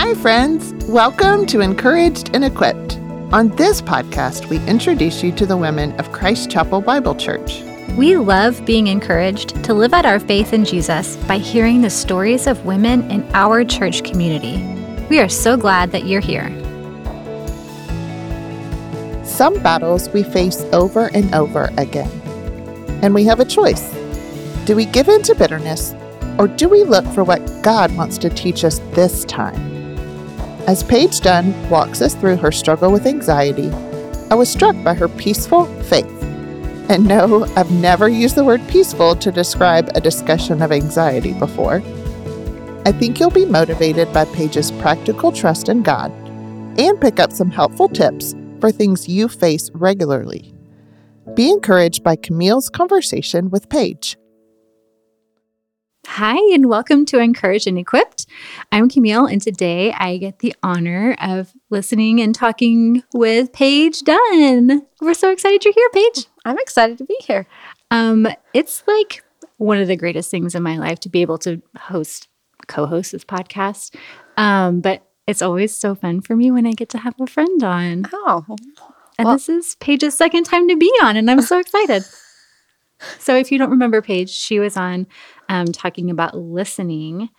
Hi, friends. Welcome to Encouraged and Equipped. On this podcast, we introduce you to the women of Christ Chapel Bible Church. We love being encouraged to live out our faith in Jesus by hearing the stories of women in our church community. We are so glad that you're here. Some battles we face over and over again, and we have a choice. Do we give in to bitterness, or do we look for what God wants to teach us this time? As Paige Dunn walks us through her struggle with anxiety, I was struck by her peaceful faith. And no, I've never used the word peaceful to describe a discussion of anxiety before. I think you'll be motivated by Paige's practical trust in God and pick up some helpful tips for things you face regularly. Be encouraged by Camille's conversation with Paige. Hi, and welcome to Encouraged and Equipped. I'm Camille, and today I get the honor of listening and talking with Paige Dunn. We're so excited you're here, Paige. I'm excited to be here. It's like one of the greatest things in my life to be able to co-host this podcast, but it's always so fun for me when I get to have a friend on. Oh. Well. And this is Paige's second time to be on, and I'm so excited. So if you don't remember Paige, she was on talking about listening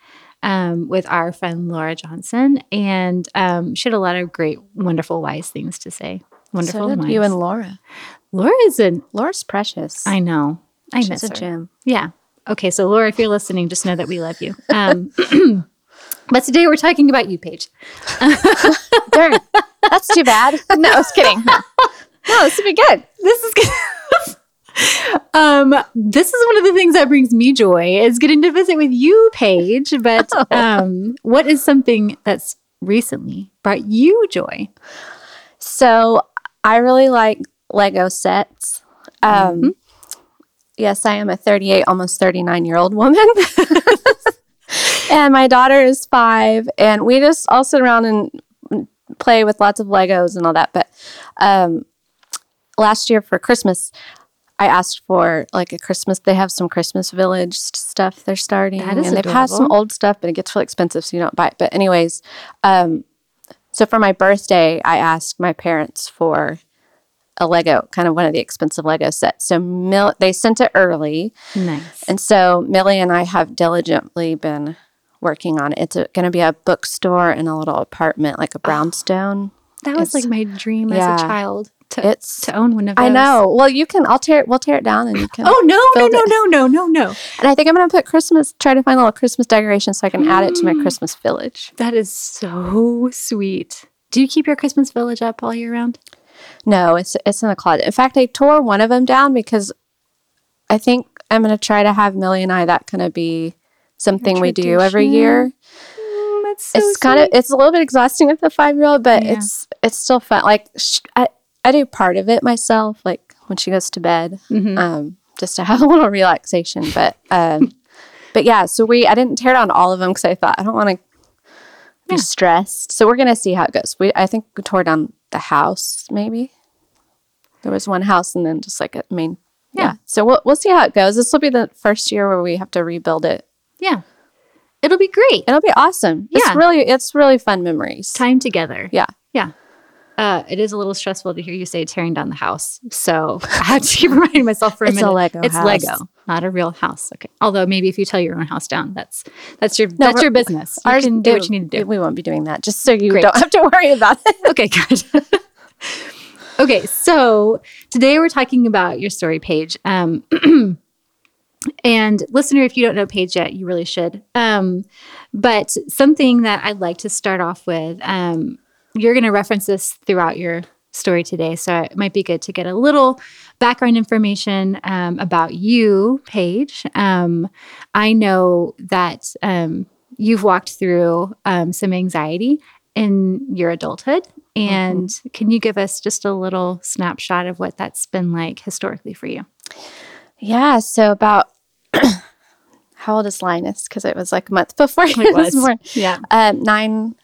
with our friend Laura Johnson, and she had a lot of great, wonderful, wise things to say. Wonderful, so did you and Laura. Laura's precious. I know. She's miss her. She's a gem. Yeah. Okay, so Laura, if you're listening, just know that we love you. But today we're talking about you, Paige. Darn. That's too bad. No, I was kidding. No, this would be good. This is good. This is one of the things that brings me joy is getting to visit with you, Paige. But what is something that's recently brought you joy? So I really like Lego sets. Yes, I am a 38, almost 39-year-old woman. And my daughter is 5. And we just all sit around and play with lots of Legos and all that. But last year for Christmas, I asked for like a Christmas. They have some Christmas village stuff they're starting. That is and adorable. They've had some old stuff, but it gets really expensive, so you don't buy it. But anyways, so for my birthday, I asked my parents for a Lego, kind of one of the expensive Lego sets. So they sent it early. Nice. And so Millie and I have diligently been working on it. It's going to be a bookstore in a little apartment, like a brownstone. That was like my dream as a child. To own one of those. I know. Well, you can. We'll tear it down, and you can. Oh no! And I think I'm gonna put try to find a little Christmas decoration so I can add it to my Christmas village. That is so sweet. Do you keep your Christmas village up all year round? No, it's in the closet. In fact, I tore one of them down because I think I'm gonna try to have Millie and I. That kind of be something we do every year. Mm, that's so. It's kind of. It's a little bit exhausting with the 5-year-old, but it's still fun. Like I do part of it myself, like when she goes to bed, just to have a little relaxation. But so I didn't tear down all of them because I thought I don't want to be stressed. So we're gonna see how it goes. I think we tore down the house. Maybe there was one house, and then just like a main. Yeah. So we'll see how it goes. This will be the first year where we have to rebuild it. Yeah. It'll be great. It'll be awesome. Yeah. It's really fun memories. Time together. Yeah. Yeah. It is a little stressful to hear you say tearing down the house. So I have to keep reminding myself for a minute. It's a Lego house. Lego, not a real house. Okay. Although maybe if you tear your own house down, that's your business. You can do what you need to do. We won't be doing that, just so you don't have to worry about it. Okay, good. Okay, so today we're talking about your story, Paige. And listener, if you don't know Paige yet, you really should. But something that I'd like to start off with, you're going to reference this throughout your story today, so it might be good to get a little background information about you, Paige. I know that you've walked through some anxiety in your adulthood, and can you give us just a little snapshot of what that's been like historically for you? Yeah, so about how old is Linus? Because it was like a month before he was born. Yeah, 9.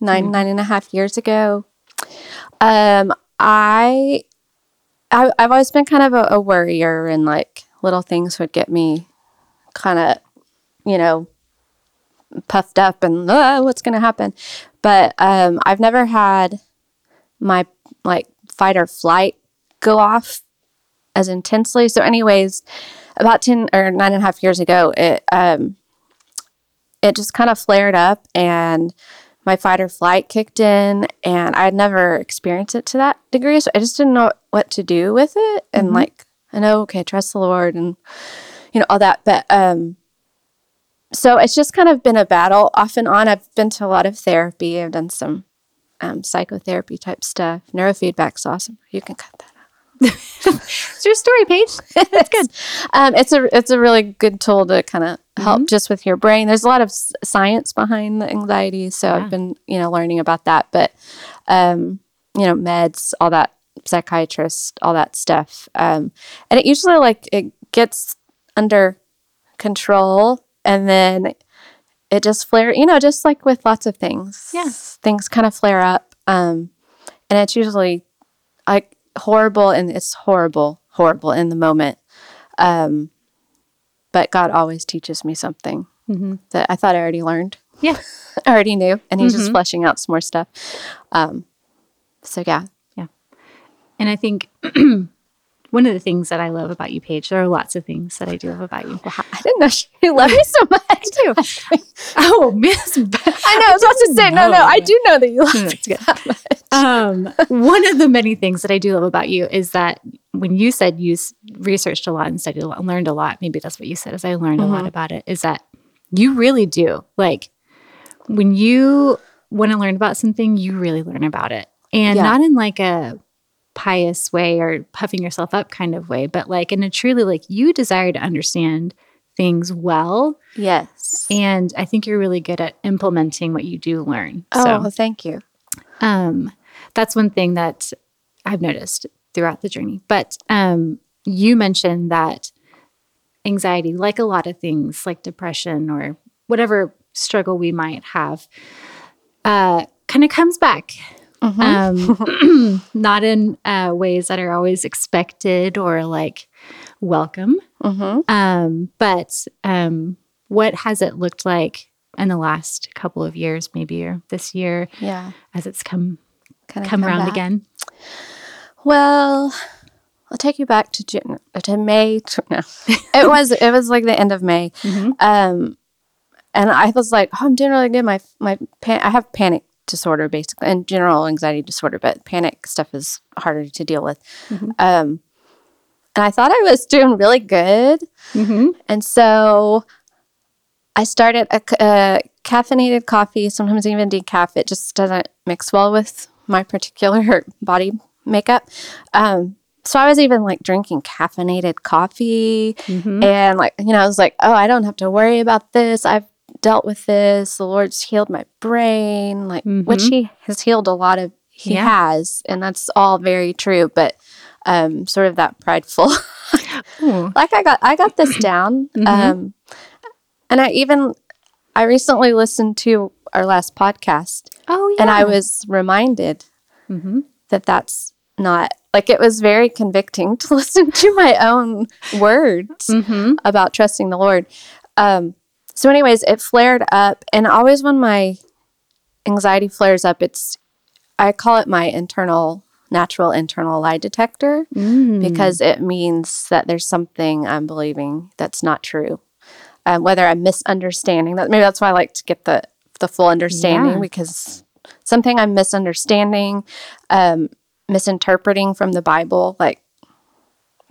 Nine and a half years ago, I've always been kind of a worrier, and like little things would get me kind of, puffed up and what's going to happen. But I've never had my fight or flight go off as intensely. So anyways, about 10 or 9.5 years ago, it just kind of flared up and my fight or flight kicked in, and I had never experienced it to that degree. So I just didn't know what to do with it. And mm-hmm. I know, okay, trust the Lord and, all that. But so it's just kind of been a battle off and on. I've been to a lot of therapy. I've done some psychotherapy type stuff. Neurofeedback's awesome. You can cut that. It's your story, Paige. That's good. It's a really good tool to kind of help mm-hmm. just with your brain. There's a lot of science behind the anxiety, so yeah. I've been learning about that. But meds, all that, psychiatrist, all that stuff, and it usually it gets under control, and then it just flares. Just like with lots of things, yes, things kind of flare up, and it's usually horrible in the moment. But God always teaches me something mm-hmm. that I thought I already learned. Yeah. I already knew. And he's mm-hmm. just fleshing out some more stuff. So yeah. Yeah. And I think one of the things that I love about you, Paige, there are lots of things that I do love about you. Wow, I didn't know you loved me so much. I do. Oh, Miss. I know. I was about to say, no, I do know that you love me that much. One of the many things that I do love about you is that when you said you researched a lot and studied a lot and learned a lot, maybe that's what you said, is I learned mm-hmm. a lot about it, is that you really do. When you want to learn about something, you really learn about it. And yeah. not in a pious way or puffing yourself up kind of way, but in a truly you desire to understand things well. Yes. And I think you're really good at implementing what you do learn. Oh, so, well, thank you. That's one thing that I've noticed throughout the journey. But you mentioned that anxiety, like a lot of things, like depression or whatever struggle we might have, kind of comes back. Mm-hmm. Not in ways that are always expected or welcome. Mm-hmm. But what has it looked like in the last couple of years, maybe, or this year, yeah, as it's come around back again? Well, I'll take you back to June, to May. No, it was the end of May, mm-hmm. And I was oh, I'm doing really good. I have panic disorder basically, and general anxiety disorder, but panic stuff is harder to deal with. Mm-hmm. And I thought I was doing really good, mm-hmm. and so I started a caffeinated coffee, sometimes even decaf. It just doesn't mix well with my particular body makeup. So I was even drinking caffeinated coffee mm-hmm. and I was oh, I don't have to worry about this. I've dealt with this. The Lord's healed my brain, mm-hmm. which he has healed a lot of, he yeah. has. And that's all very true, but sort of that prideful, I got this down. Mm-hmm. And I recently listened to our last podcast. Oh, yeah. And I was reminded mm-hmm. that that's not, it was very convicting to listen to my own words mm-hmm. about trusting the Lord. So anyways, it flared up. And always when my anxiety flares up, I call it my natural internal lie detector, because it means that there's something I'm believing that's not true. Whether I'm misunderstanding that, maybe that's why I like to get the full understanding, yeah. because something I'm misunderstanding, misinterpreting from the Bible,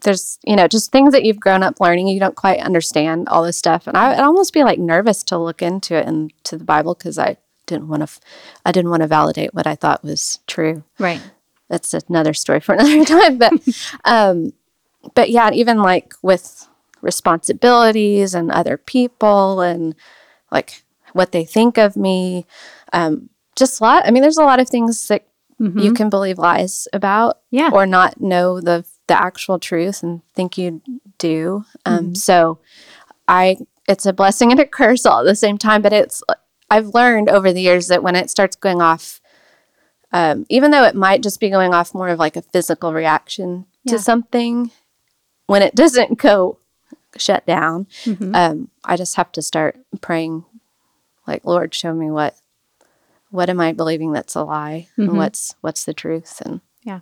there's just things that you've grown up learning, you don't quite understand all this stuff, and I'd almost be nervous to look into it and to the Bible because I didn't want to validate what I thought was true. Right, that's another story for another time. But but yeah, even with responsibilities and other people and what they think of me. There's a lot of things that mm-hmm. you can believe lies about, yeah. or not know the actual truth and think you do. Mm-hmm. So it's a blessing and a curse all at the same time, but I've learned over the years that when it starts going off, even though it might just be going off more of a physical reaction yeah. to something, when it doesn't go shut down. Mm-hmm. I just have to start praying, Lord, show me what what am I believing that's a lie, mm-hmm. and what's the truth? And yeah,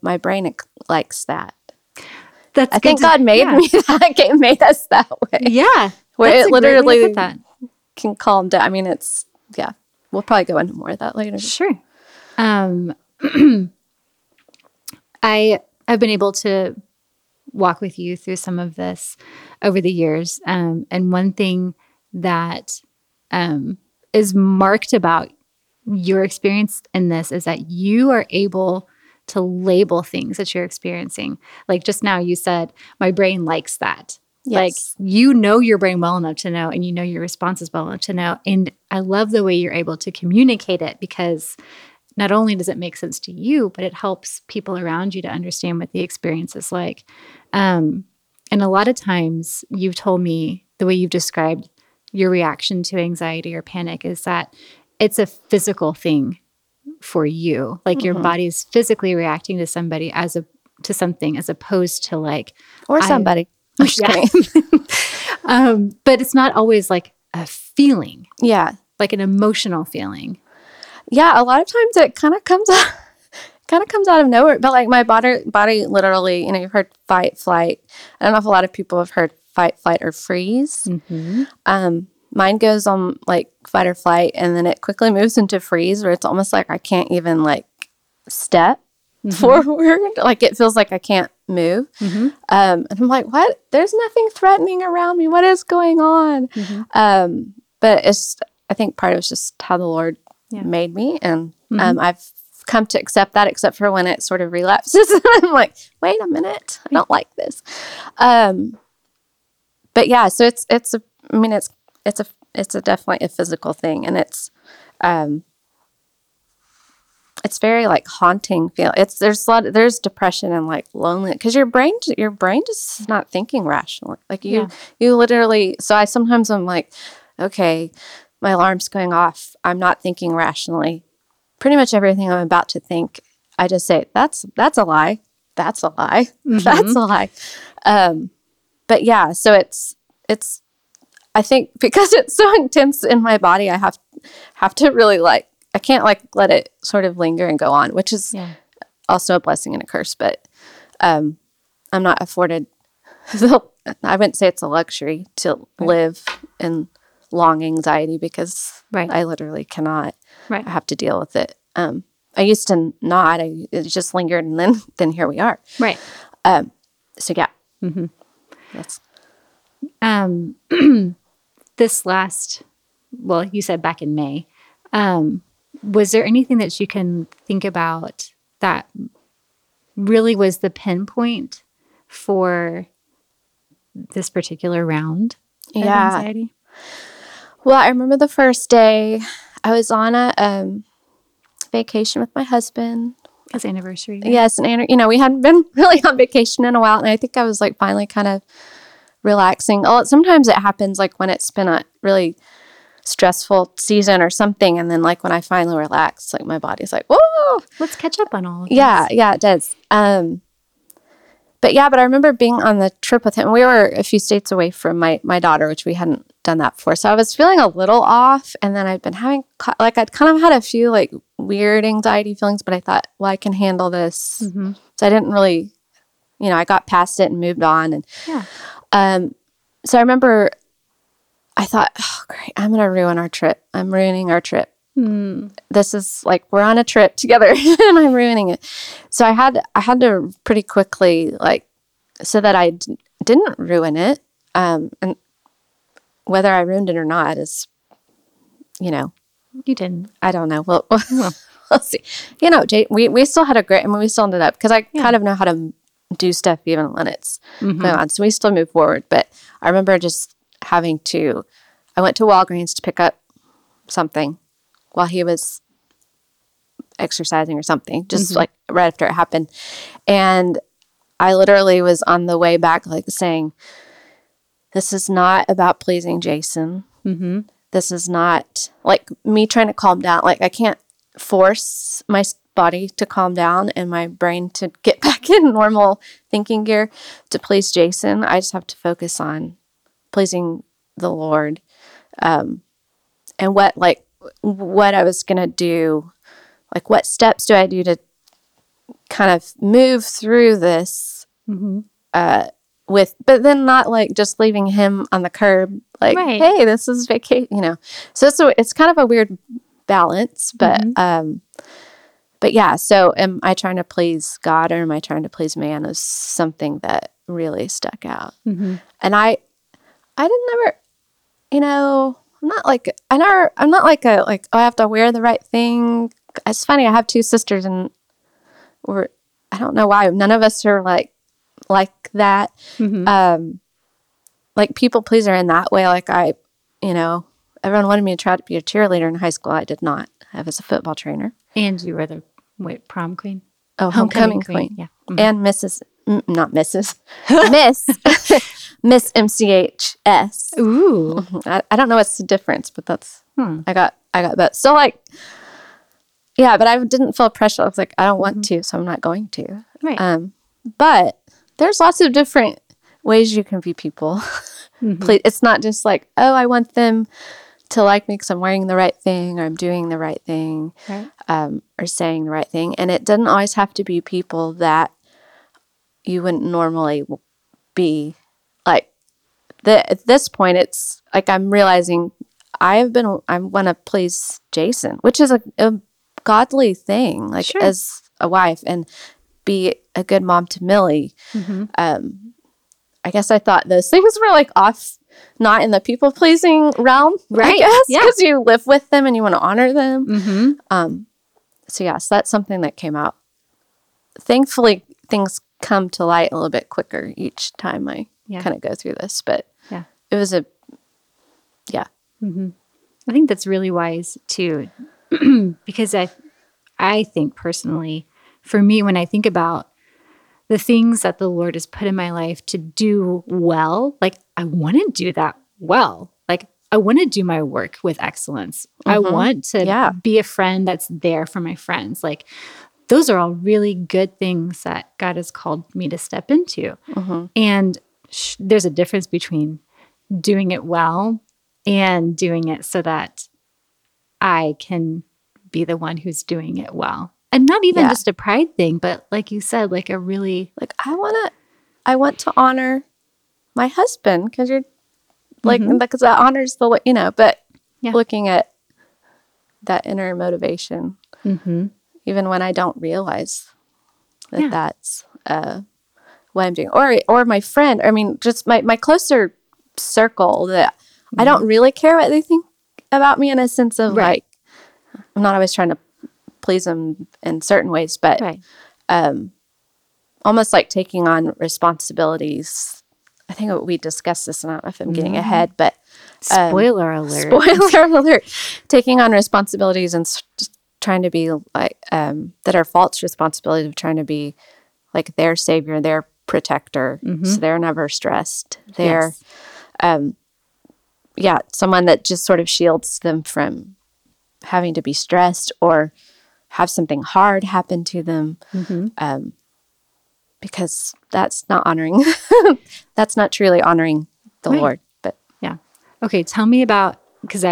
my brain likes that. That's I think God made me that. Made us that way. Yeah, where it literally can calm down. I mean, it's yeah. We'll probably go into more of that later. Sure. I've been able to walk with you through some of this over the years. And one thing that is marked about your experience in this is that you are able to label things that you're experiencing. Like just now you said, my brain likes that. Yes. Like you know your brain well enough to know, and you know your responses well enough to know. And I love the way you're able to communicate it, because not only does it make sense to you, but it helps people around you to understand what the experience is like. And a lot of times you've told me the way you've described your reaction to anxiety or panic is that it's a physical thing for you. Like mm-hmm. your body is physically reacting to somebody to something as opposed to like or somebody. I'm just kidding. But it's not always like a feeling. Yeah. Like an emotional feeling. Yeah. A lot of times it kind of comes out of nowhere. But like my body literally, you know, you've heard fight, flight. I don't know if a lot of people have heard fight, flight, or freeze. Mm-hmm. Mine goes on like fight or flight, and then it quickly moves into freeze, where it's almost like I can't even like step mm-hmm. forward. Like it feels like I can't move. Mm-hmm. And I'm like, what? There's nothing threatening around me. What is going on? Mm-hmm. But I think part of it's just how the Lord made me. And mm-hmm. I've come to accept that, except for when it sort of relapses. And I'm like, wait a minute. I don't like this. But yeah, so it's definitely a physical thing. And it's very like haunting feel. There's depression and like loneliness, because your brain just is not thinking rationally. Like you literally. So I'm like, okay, my alarm's going off. I'm not thinking rationally. Pretty much everything I'm about to think, I just say that's a lie. That's a lie. Mm-hmm. That's a lie. But yeah, so it's. I think because it's so intense in my body, I have to really like. I can't like let it sort of linger and go on, which is also a blessing and a curse, but I'm not afforded. I wouldn't say it's a luxury to live in long anxiety, because I literally cannot. Right. I have to deal with it. I used to not. It just lingered, and then here we are. Right. So yeah. Mm-hmm. That's. This last, well, you said back in May. Was there anything that you can think about that really was the pinpoint for this particular round of anxiety? Well, I remember the first day I was on a vacation with my husband. His anniversary. Right? Yes. And, you know, we hadn't been really on vacation in a while. And I think I was like finally kind of relaxing. Oh, sometimes it happens like when it's been a really stressful season or something, and then like when I finally relax, like my body's like, whoa, let's catch up on all of this. Yeah, it does. But I remember being on the trip with him. We were a few states away from my daughter, which we hadn't done that before. So I was feeling a little off, and then I'd been having I'd kind of had a few like weird anxiety feelings, but I thought, well, I can handle this. Mm-hmm. So I didn't really, you know, I got past it and moved on. And so I remember I thought, oh, great, I'm going to ruin our trip. I'm ruining our trip. Mm. This is like, we're on a trip together and I'm ruining it. So I had to pretty quickly, like, so that I didn't ruin it. And whether I ruined it or not is, you know. You didn't. I don't know. Well, we'll see. You know, Jay, we still had a great, I mean, we still ended up, because I kind of know how to do stuff even when it's going on. So we still move forward. But I remember just having to, I went to Walgreens to pick up something while he was exercising or something, just like right after it happened. And I literally was on the way back, like saying, this is not about pleasing Jason. Mm-hmm. This is not like me trying to calm down. Like I can't force my body to calm down and my brain to get back in normal thinking gear to please Jason. I just have to focus on pleasing the Lord, and what like what I was going to do, like what steps do I do to kind of move through this with, but then not like just leaving him on the curb, like, right. Hey, this is vacation, you know. So it's kind of a weird balance, but, but yeah, so am I trying to please God or am I trying to please man is something that really stuck out. Mm-hmm. And I didn't ever, you know, I'm not like, oh, I have to wear the right thing. It's funny. I have two sisters and I don't know why none of us are like that. Mm-hmm. Like people pleaser in that way. Like everyone wanted me to try to be a cheerleader in high school. I did not. I was a football trainer. And you were the prom queen? Oh, homecoming queen. Yeah. Mm-hmm. And Miss MCHS. Ooh. I don't know what's the difference, but that's, I got that. So like, yeah, but I didn't feel pressure. I was like, I don't want to, so I'm not going to. Right. But there's lots of different ways you can be people. It's not just like, oh, I want them to like me because I'm wearing the right thing or I'm doing the right thing or saying the right thing. And it doesn't always have to be people that you wouldn't normally be. Like at this point, it's like I'm realizing I want to please Jason, which is a godly thing, like as a wife and be a good mom to Millie. Mm-hmm. I guess I thought those things were like off, not in the people-pleasing realm, right? I guess, because you live with them and you want to honor them. Mm-hmm. So that's something that came out. Thankfully, things come to light a little bit quicker each time I kind of go through this. But it was I think that's really wise, too, because I think personally, for me, when I think about the things that the Lord has put in my life to do well, like I want to do that well. Like I want to do my work with excellence. Mm-hmm. I want to be a friend that's there for my friends. Like those are all really good things that God has called me to step into. Mm-hmm. And there's a difference between doing it well and doing it so that I can be the one who's doing it well. And not even just a pride thing, but like you said, like a really... Like, I want to honor my husband because you're like, because that honors the, you know, but looking at that inner motivation, even when I don't realize that that's what I'm doing. Or my friend, I mean, just my closer circle that I don't really care what they think about me in a sense of like, I'm not always trying to please them in certain ways, but almost like taking on responsibilities. I think we discussed this, and I don't know if I'm getting ahead, but spoiler alert, taking on responsibilities and trying to be like that are false responsibilities of trying to be like their savior, their protector, so they're never stressed. They're, someone that just sort of shields them from having to be stressed or have something hard happen to them, because that's not honoring. That's not truly honoring the Lord. But okay. Tell me about because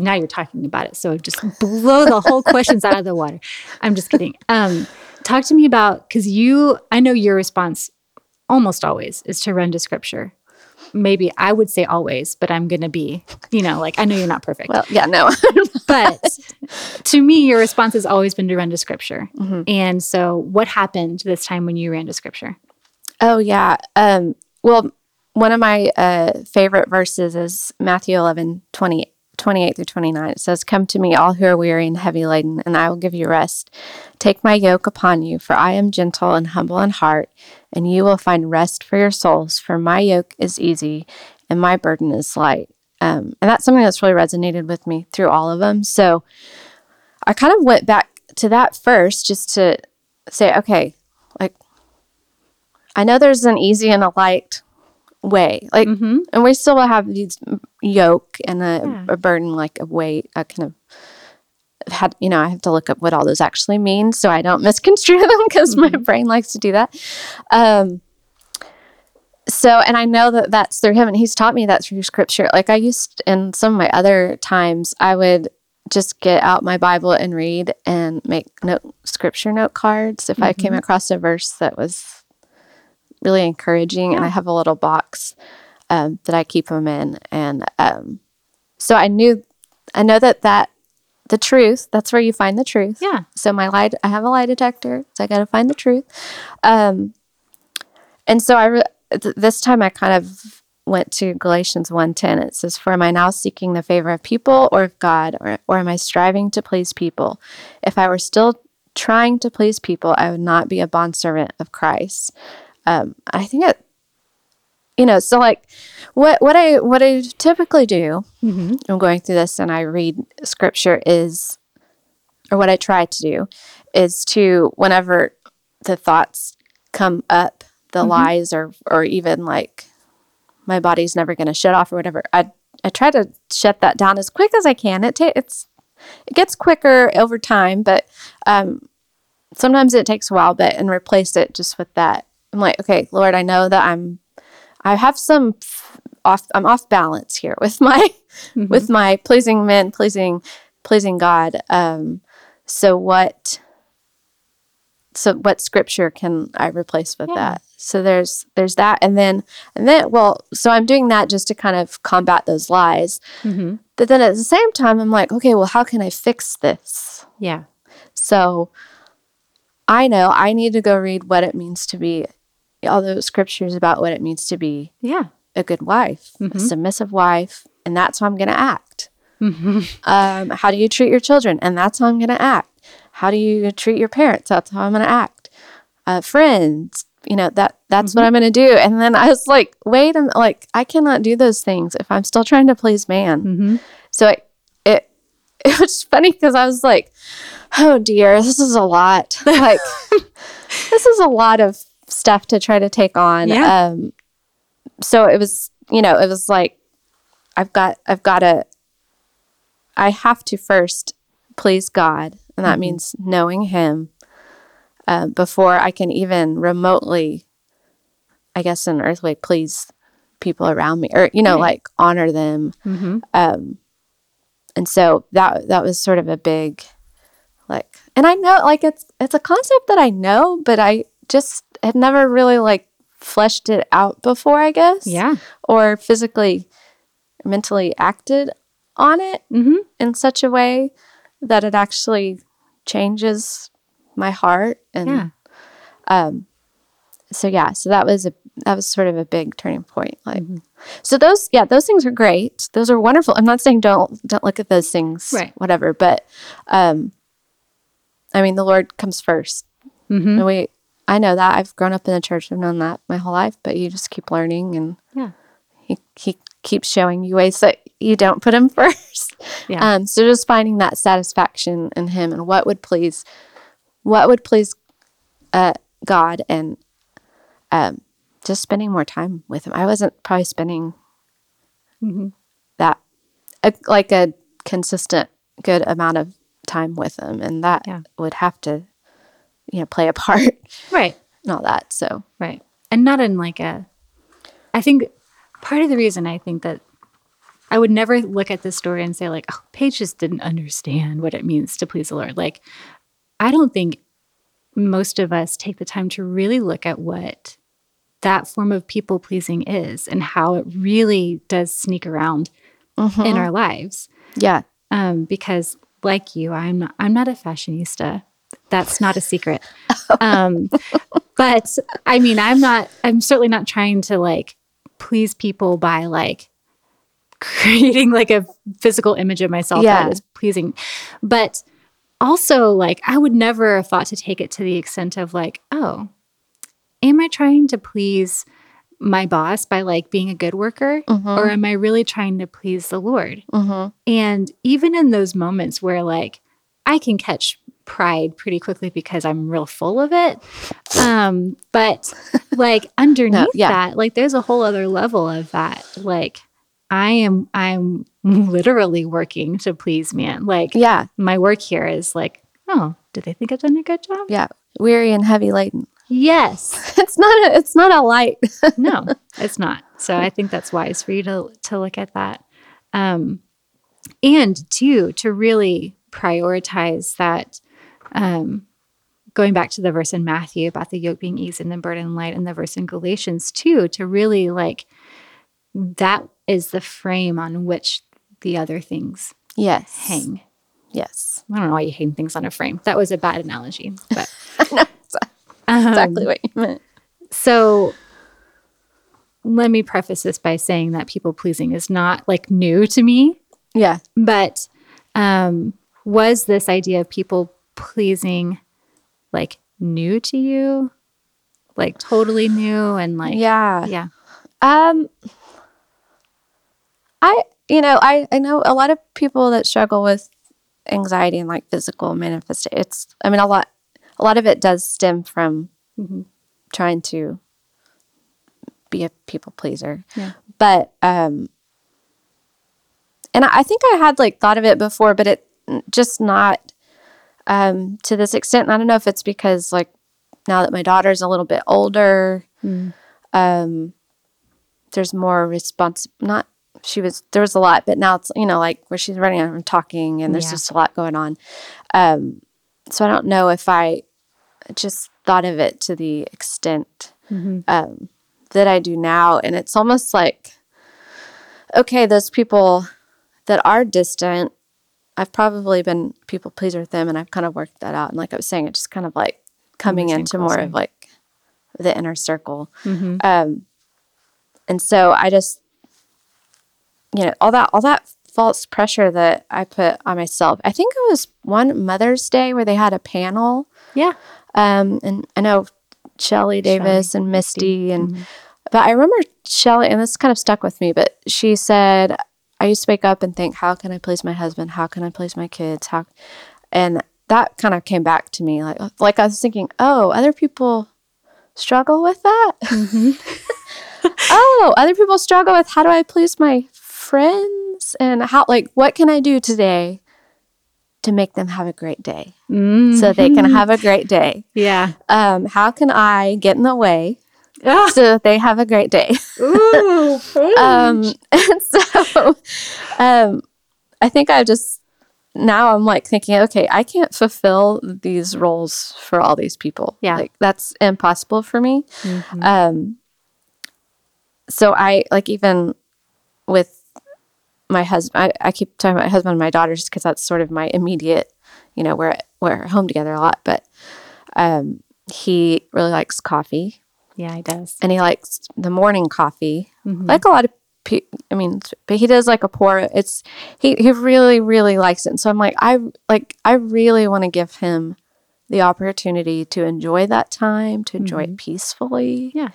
now you're talking about it, so just blow the whole questions out of the water. I'm just kidding. Talk to me about because I know your response almost always is to run to Scripture. Maybe I would say always, but I'm going to be, you know, like I know you're not perfect. Well, yeah, no. But to me, your response has always been to run to Scripture. Mm-hmm. And so what happened this time when you ran to Scripture? Oh, yeah. Well, one of my favorite verses is Matthew 11:28 through 29. It says, "Come to me, all who are weary and heavy laden, and I will give you rest. Take my yoke upon you, for I am gentle and humble in heart, and you will find rest for your souls, for my yoke is easy and my burden is light." And that's something that's really resonated with me through all of them. So I kind of went back to that first just to say, okay, like, I know there's an easy and a light way. Like, and we still will have these yoke and a burden, like a weight. I kind of had, you know, I have to look up what all those actually mean so I don't misconstrue them because my brain likes to do that. So, and I know that that's through him and he's taught me that through Scripture. Like I used in some of my other times, I would just get out my Bible and read and make scripture note cards if I came across a verse that was really encouraging. Yeah. And I have a little box that I keep them in. And so I know that the truth, that's where you find the truth. Yeah. So I have a lie detector, so I got to find the truth. And so this time I kind of went to Galatians 1:10. It says, "For am I now seeking the favor of people or of God, or am I striving to please people? If I were still trying to please people, I would not be a bondservant of Christ." I think it, so like what I typically do, I'm going through this and I read scripture what I try to do is to, whenever the thoughts come up, the lies or even like my body's never going to shut off or whatever, I try to shut that down as quick as I can. It gets quicker over time, but sometimes it takes a while, and replace it just with that. I'm like, okay, Lord, I know that I'm off balance here with my with my pleasing men, pleasing God. So what scripture can I replace with that? So there's that, and then I'm doing that just to kind of combat those lies. But then at the same time, I'm like, okay, well, how can I fix this? Yeah. So I know I need to go read what it means to be, all those scriptures about what it means to be a good wife, a submissive wife, and that's how I'm going to act. How do you treat your children? And that's how I'm going to act. How do you treat your parents? That's how I'm going to act. Friends, that's what I'm going to do. And then I was like, wait a minute, like I cannot do those things if I'm still trying to please man. So it was funny because I was like, oh dear, this is a lot. Like this is a lot of stuff to try to take on. Yeah. So it was, it was like, I have to first please God. And that means knowing him before I can even remotely, I guess in an earthly way, please people around me or, right. like honor them. And so that was sort of a big, like, and I know like it's a concept that I know, but I just had never really like fleshed it out before, I guess. Yeah. Or physically, mentally acted on it in such a way that it actually changes my heart. And so that was sort of a big turning point. Like so those things are great. Those are wonderful. I'm not saying don't look at those things, right. whatever, but I mean the Lord comes first. And I know that. I've grown up in the church. I've known that my whole life, but you just keep learning and he keeps showing you ways that you don't put him first. Yeah. So just finding that satisfaction in him and what would please God and just spending more time with him. I wasn't probably spending that like a consistent good amount of time with him, and that would have to play a part. Right. And all that. So. Right. And not in like I think part of the reason I think that I would never look at this story and say like, oh, Paige just didn't understand what it means to please the Lord. Like, I don't think most of us take the time to really look at what that form of people pleasing is and how it really does sneak around in our lives. Yeah. Because like you, I'm not a fashionista. That's not a secret. But I mean, I'm certainly not trying to like please people by like creating like a physical image of myself that is pleasing. But also like, I would never have thought to take it to the extent of like, oh, am I trying to please my boss by like being a good worker or am I really trying to please the Lord? And even in those moments where like I can catch pride pretty quickly because I'm real full of it. But like underneath that, like there's a whole other level of that. Like I'm literally working to please man. Like my work here is like, oh, do they think I've done a good job? Yeah. Weary and heavy laden. Yes. It's not a light. No, it's not. So I think that's wise for you to look at that. And two, to really prioritize that, going back to the verse in Matthew about the yoke being easy and the burden light, and the verse in Galatians too, to really like, that is the frame on which the other things hang. Yes. I don't know why you hang things on a frame. That was a bad analogy. But no, exactly what you meant. So let me preface this by saying that people pleasing is not like new to me. Yeah. But was this idea of people pleasing like new to you? Like totally new and like. Yeah. Yeah. I know a lot of people that struggle with anxiety and like physical manifestation. A lot of it does stem from trying to be a people pleaser. Yeah. But, and I think I had like thought of it before, but it just not, to this extent. And I don't know if it's because like now that my daughter's a little bit older, there's more there was a lot, but now it's, like where she's running and talking and there's just a lot going on. So I don't know if I just thought of it to the extent that I do now. And it's almost like, okay, those people that are distant, I've probably been people pleaser with them and I've kind of worked that out. And like I was saying, it's just kind of like coming into more of like the inner circle. And so I just, all that false pressure that I put on myself. I think it was one Mother's Day where they had a panel. Yeah. And I know Shelly Davis and Misty. But I remember Shelly, and this kind of stuck with me, but she said, I used to wake up and think, how can I please my husband? How can I please my kids? And that kind of came back to me. Like I was thinking, oh, other people struggle with that? Oh, other people struggle with how do I please my friends and how, like, what can I do today to make them have a great day so they can have a great day? Yeah. How can I get in the way so they have a great day? Ooh, and so I think I just, now I'm like thinking, okay, I can't fulfill these roles for all these people. Yeah. Like, that's impossible for me. So I, like, even with my husband, I keep talking about my husband and my daughters because that's sort of my immediate, we're home together a lot. But he really likes coffee. Yeah, he does. And he likes the morning coffee. Like a lot of people, but he does like a pour. He really, really likes it. And so I'm like, I really want to give him the opportunity to enjoy that time, to enjoy it peacefully. Yeah.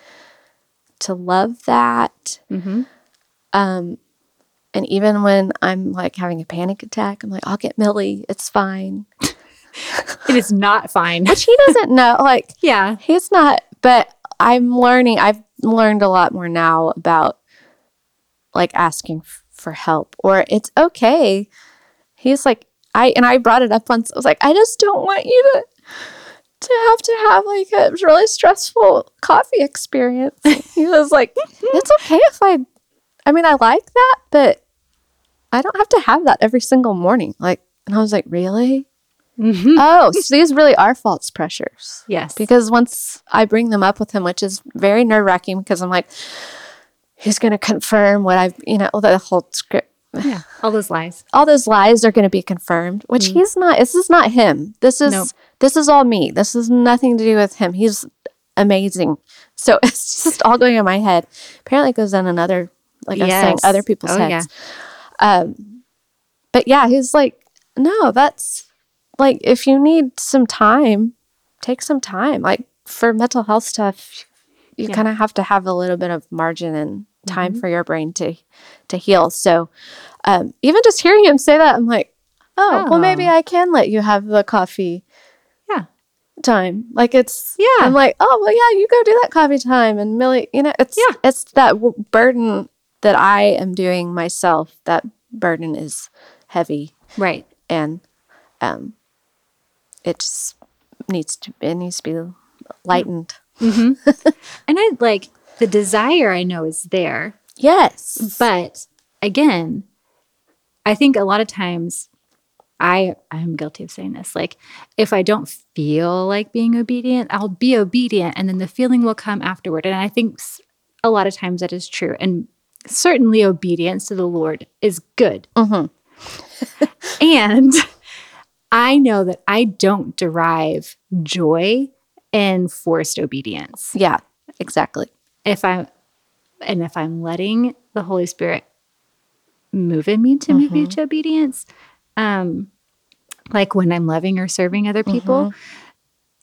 To love that. And even when I'm like having a panic attack, I'm like, I'll get Millie. It's fine. It is not fine. Which he doesn't know. Like, yeah, he's not. But I've learned a lot more now about like asking for help, or it's okay. He's like, I brought it up once. I was like, I just don't want you to have like a really stressful coffee experience. He was like, it's okay if I like that, but I don't have to have that every single morning. Like, and I was like, really? Oh, so these really are false pressures. Yes. Because once I bring them up with him, which is very nerve-wracking because I'm like, he's going to confirm what I've, the whole script. Yeah. All those lies. All those lies are going to be confirmed, which he's not. This is not him. This is all me. This is nothing to do with him. He's amazing. So it's just all going in my head. Apparently it goes in another, like I was saying, other people's heads. Yeah. But yeah, he's like, no, that's like, if you need some time, take some time. Like for mental health stuff, you kind of have to have a little bit of margin and time for your brain to heal. So even just hearing him say that, I'm like, oh, well, maybe I can let you have the coffee time. Like it's, I'm like, oh, well, yeah, you go do that coffee time. And Millie, it's that burden that I am doing myself. That burden is heavy. Right. And it just needs to be lightened. And I like, the desire I know is there. Yes. But again, I think a lot of times I'm guilty of saying this. Like, if I don't feel like being obedient, I'll be obedient, and then the feeling will come afterward. And I think a lot of times that is true. And certainly obedience to the Lord is good. Mm-hmm. And I know that I don't derive joy in forced obedience. Yeah, exactly. If I'm letting the Holy Spirit move in me to mm-hmm. move you to obedience, like when I'm loving or serving other people, mm-hmm.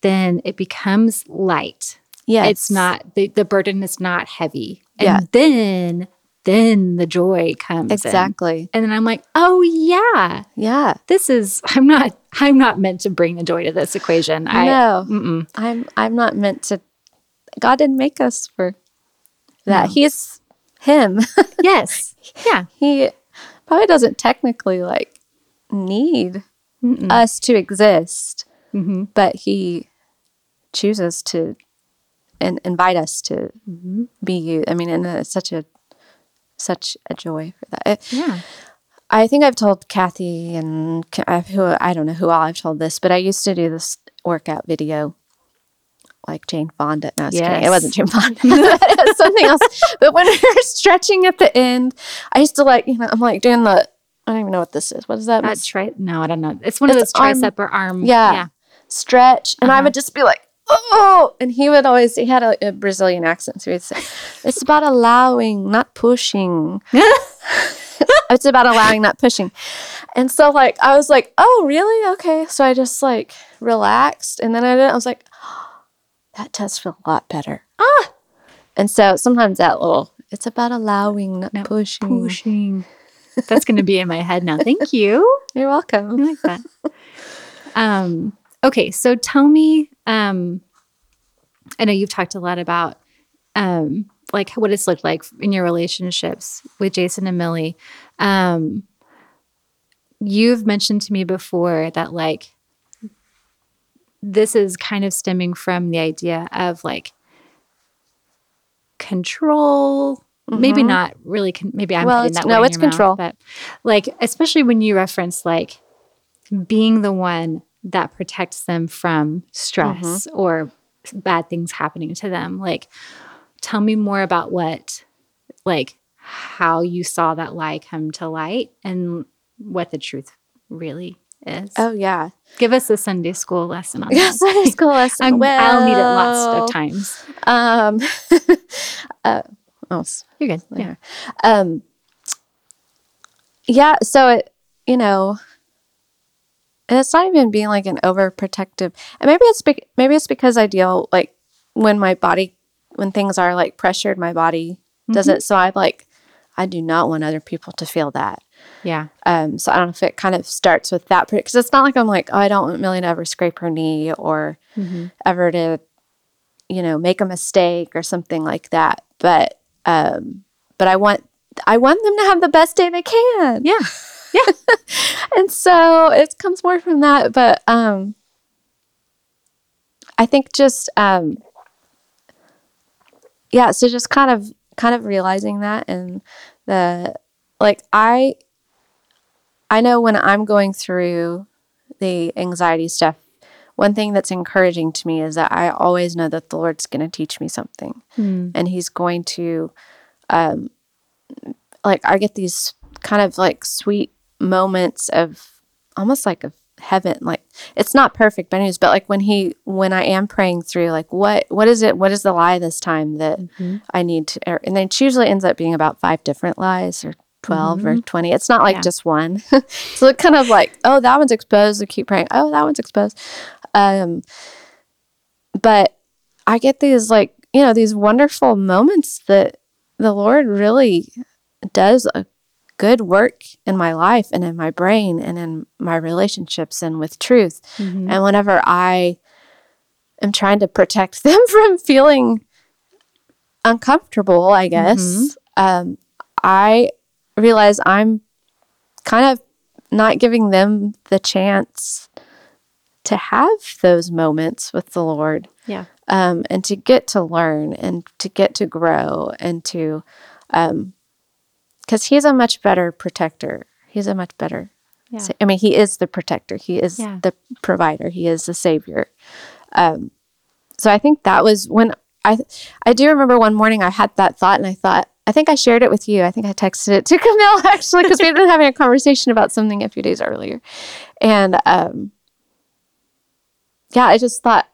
then it becomes light. Yeah, it's not the burden is not heavy, and yeah. then the joy comes exactly. In. And then I'm like, oh yeah. This is I'm not meant to bring the joy to this equation. No, I'm not meant to. God didn't make us for that. No. He's him. Yes. Yeah. He probably doesn't technically need us to exist, mm-hmm. but he chooses to and invite us to mm-hmm. be you. I mean, and it's such a joy for that. Yeah. I think I've told Kathy and I don't know who all I've told this, but I used to do this workout video like Jane Fonda. No, I was kidding. It wasn't Jane Fonda. It was something else. But when we were stretching at the end, I used to I'm doing the, I don't even know what this is. What is that? No, I don't know. It's one of those tricep or arm. Yeah. Stretch. And I would just be like, oh. And he would always, he had a Brazilian accent. So he would say, it's about allowing, not pushing. It's about allowing, not pushing. And so I was like, oh, really? Okay. So I just relaxed. And then I was like, that does feel a lot better. And so sometimes that little, it's about allowing, not pushing. That's going to be in my head now. Thank you. You're welcome. I like that. Okay. So tell me, I know you've talked a lot about what it's looked like in your relationships with Jason and Millie. You've mentioned to me before that this is kind of stemming from the idea of control. Mm-hmm. Maybe not really. Maybe I'm putting that word in your mouth. No, it's control. But especially when you reference being the one that protects them from stress mm-hmm. or bad things happening to them. Tell me more about what how you saw that lie come to light and what the truth really is. Oh yeah. Give us a Sunday school lesson on that. Yes, Sunday school lesson. I'll need it lots of times. You're good. Yeah. Yeah. So it, and it's not even being an overprotective. And maybe it's because I deal when things are pressured, my body mm-hmm. does it. So I do not want other people to feel that. Yeah. So I don't know if it kind of starts with that, because it's not I'm I don't want Millie to ever scrape her knee or mm-hmm. ever to, make a mistake or something like that. But I want them to have the best day they can. Yeah. Yeah. And so it comes more from that. But, I think just, so just kind of realizing that and the, I know when I'm going through the anxiety stuff, one thing that's encouraging to me is that I always know that the Lord's going to teach me something and he's going to, I get these kind of sweet moments of almost of heaven. It's not perfect by any means, but when I am praying through, what is it? What is the lie this time that mm-hmm. I need to, and then it usually ends up being about 5 different lies or 12 mm-hmm. or 20. It's not just one. So it kind of oh, that one's exposed. We keep praying. Oh, that one's exposed. But I get these these wonderful moments that the Lord really does a good work in my life and in my brain and in my relationships and with truth. Mm-hmm. And whenever I am trying to protect them from feeling uncomfortable, I guess, mm-hmm. I realize I'm kind of not giving them the chance to have those moments with the Lord. Yeah. And to get to learn and to get to grow and to, because he's a much better protector. He's a much better. Yeah. I mean, he is the protector. He is the provider. He is the savior. So I think that was when I do remember one morning I had that thought, and I thought, I think I shared it with you. I think I texted it to Camille, actually, because we had been having a conversation about something a few days earlier. And I just thought,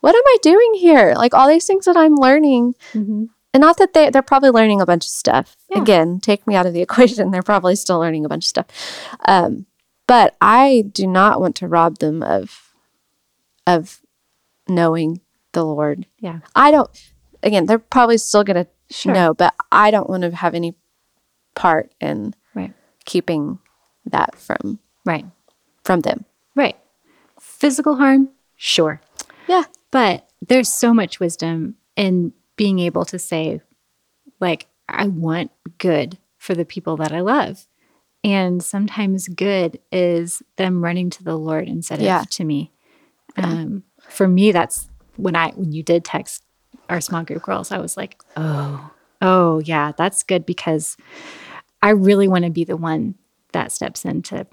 what am I doing here? Like, all these things that I'm learning, mm-hmm. and not that they're probably learning a bunch of stuff. Yeah. Again, take me out of the equation. They're probably still learning a bunch of stuff. But I do not want to rob them of knowing the Lord. Yeah. Again, they're probably still going to know, but I don't want to have any part in keeping that from them. Right. Physical harm? Sure. Yeah. But there's so much wisdom in being able to say, like, I want good for the people that I love. And sometimes good is them running to the Lord instead of to me. For me, that's when you did text our small group girls, I was like, oh yeah, that's good, because I really want to be the one that steps in to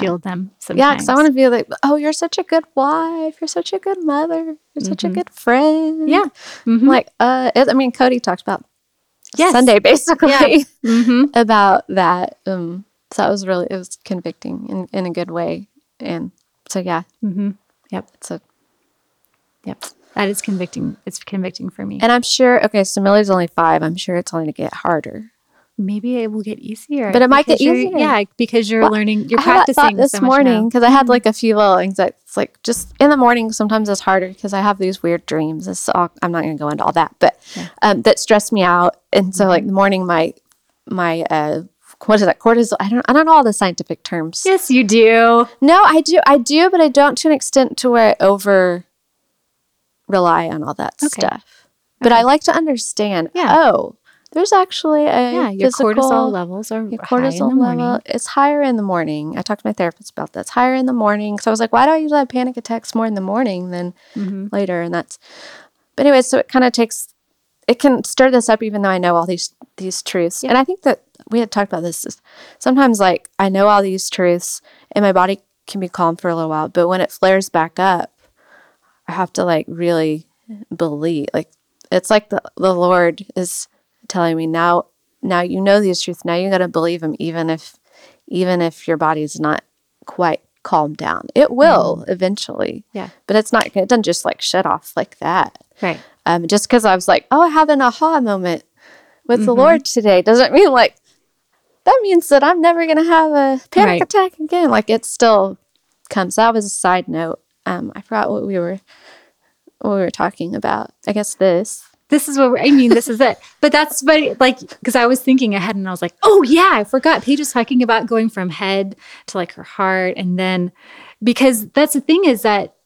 shield them sometimes. Yeah, because I want to be like, oh, you're such a good wife. You're such a good mother. You're such a good friend. Yeah. Mm-hmm. Like, Cody talked about Sunday, basically, about that. So that was really, it was convicting in a good way. And so, that is convicting. It's convicting for me. And I'm sure, so Millie's only 5. I'm sure it's only going to get harder. Maybe it will get easier. But it might get easier. Yeah, because you're learning, you're practicing so much. I had that thought this morning, because I had like a few little anxieties. Like, just in the morning, sometimes it's harder because I have these weird dreams. I'm not going to go into all that, but that stress me out. And so like the morning, my what is that? Cortisol? I don't know all the scientific terms. Yes, you do. No, I do, but I don't to an extent to where I over-rely on all that stuff. But I like to understand, there's actually a your cortisol levels are high in the morning. It's higher in the morning. I talked to my therapist about that. It's higher in the morning. So I was like, why do I usually have panic attacks more in the morning than later? And but anyway, so it kind of it can stir this up, even though I know all these truths. Yeah. And I think that we had talked about this. Is sometimes, like, I know all these truths and my body can be calm for a little while, but when it flares back up, I have to like really believe. Like, it's like the Lord is telling me, now you know these truths. Now you got to believe them, even if your body's not quite calmed down. It will eventually. Yeah. But it's not. It doesn't just like shut off like that. Right. Just because I was like, oh, I have an aha moment with the Lord today, doesn't mean like that means that I'm never going to have a panic attack again. Like, it still comes. That was a side note. I forgot what we were talking about. I guess this. This is this is it. But that's funny, like, because I was thinking ahead and I was like, oh yeah, I forgot. Paige was talking about going from head to like her heart. And then, because that's the thing, is that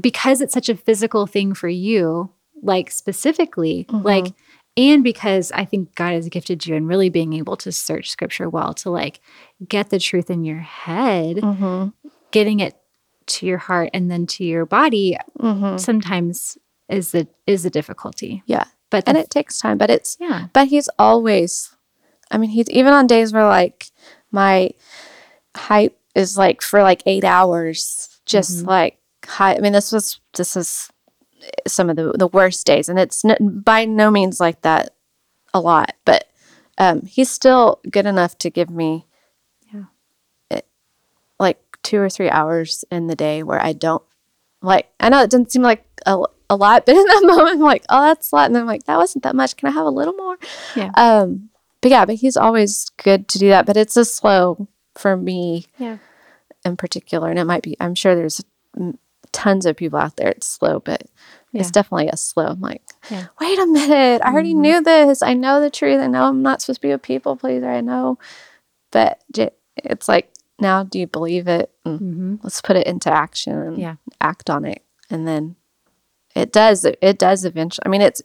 because it's such a physical thing for you, like specifically, like, and because I think God has gifted you in really being able to search scripture well, to like get the truth in your head, getting it to your heart and then to your body sometimes is the difficulty. Yeah. But and it takes time, but it's, but he's always, I mean, he's even on days where like my hype is like for like 8 hours, just like high. I mean, this is some of the worst days, and it's by no means like that a lot, but he's still good enough to give me like 2 or 3 hours in the day where I don't like, I know it doesn't seem like a lot, but in that moment I'm like, oh, that's a lot, and then I'm like, that wasn't that much, can I have a little more? But he's always good to do that, but it's a slow for me in particular, and it might be, I'm sure there's tons of people out there it's slow, but it's definitely a slow. I'm like, wait a minute, I already knew this, I know the truth, I know I'm not supposed to be a people pleaser, I know, but it's like, now do you believe it? Let's put it into action and act on it, and then it does eventually. I mean, it's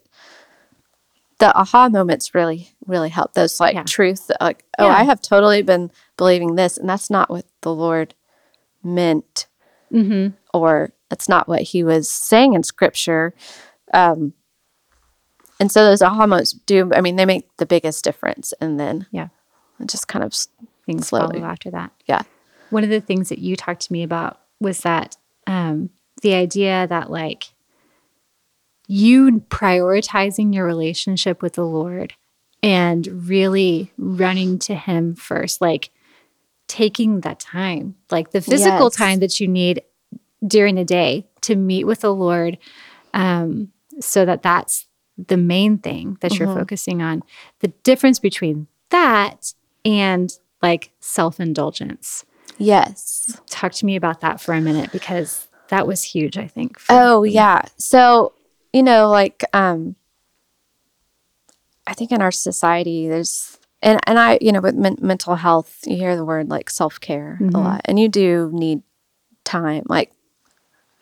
the aha moments really, really help. Those like truth, like, I have totally been believing this, and that's not what the Lord meant, or that's not what he was saying in scripture. And so those aha moments do, I mean, they make the biggest difference. And then it just kind of things follow after that. Yeah. One of the things that you talked to me about was that the idea that like you prioritizing your relationship with the Lord and really running to Him first, like taking that time, like the physical time that you need during the day to meet with the Lord, so that that's the main thing that you're focusing on. The difference between that and like self-indulgence. Yes. Talk to me about that for a minute, because that was huge, I think. Yeah. So, you know, like, I think in our society there's, and I, you know, with mental health, you hear the word like self-care a lot, and you do need time, like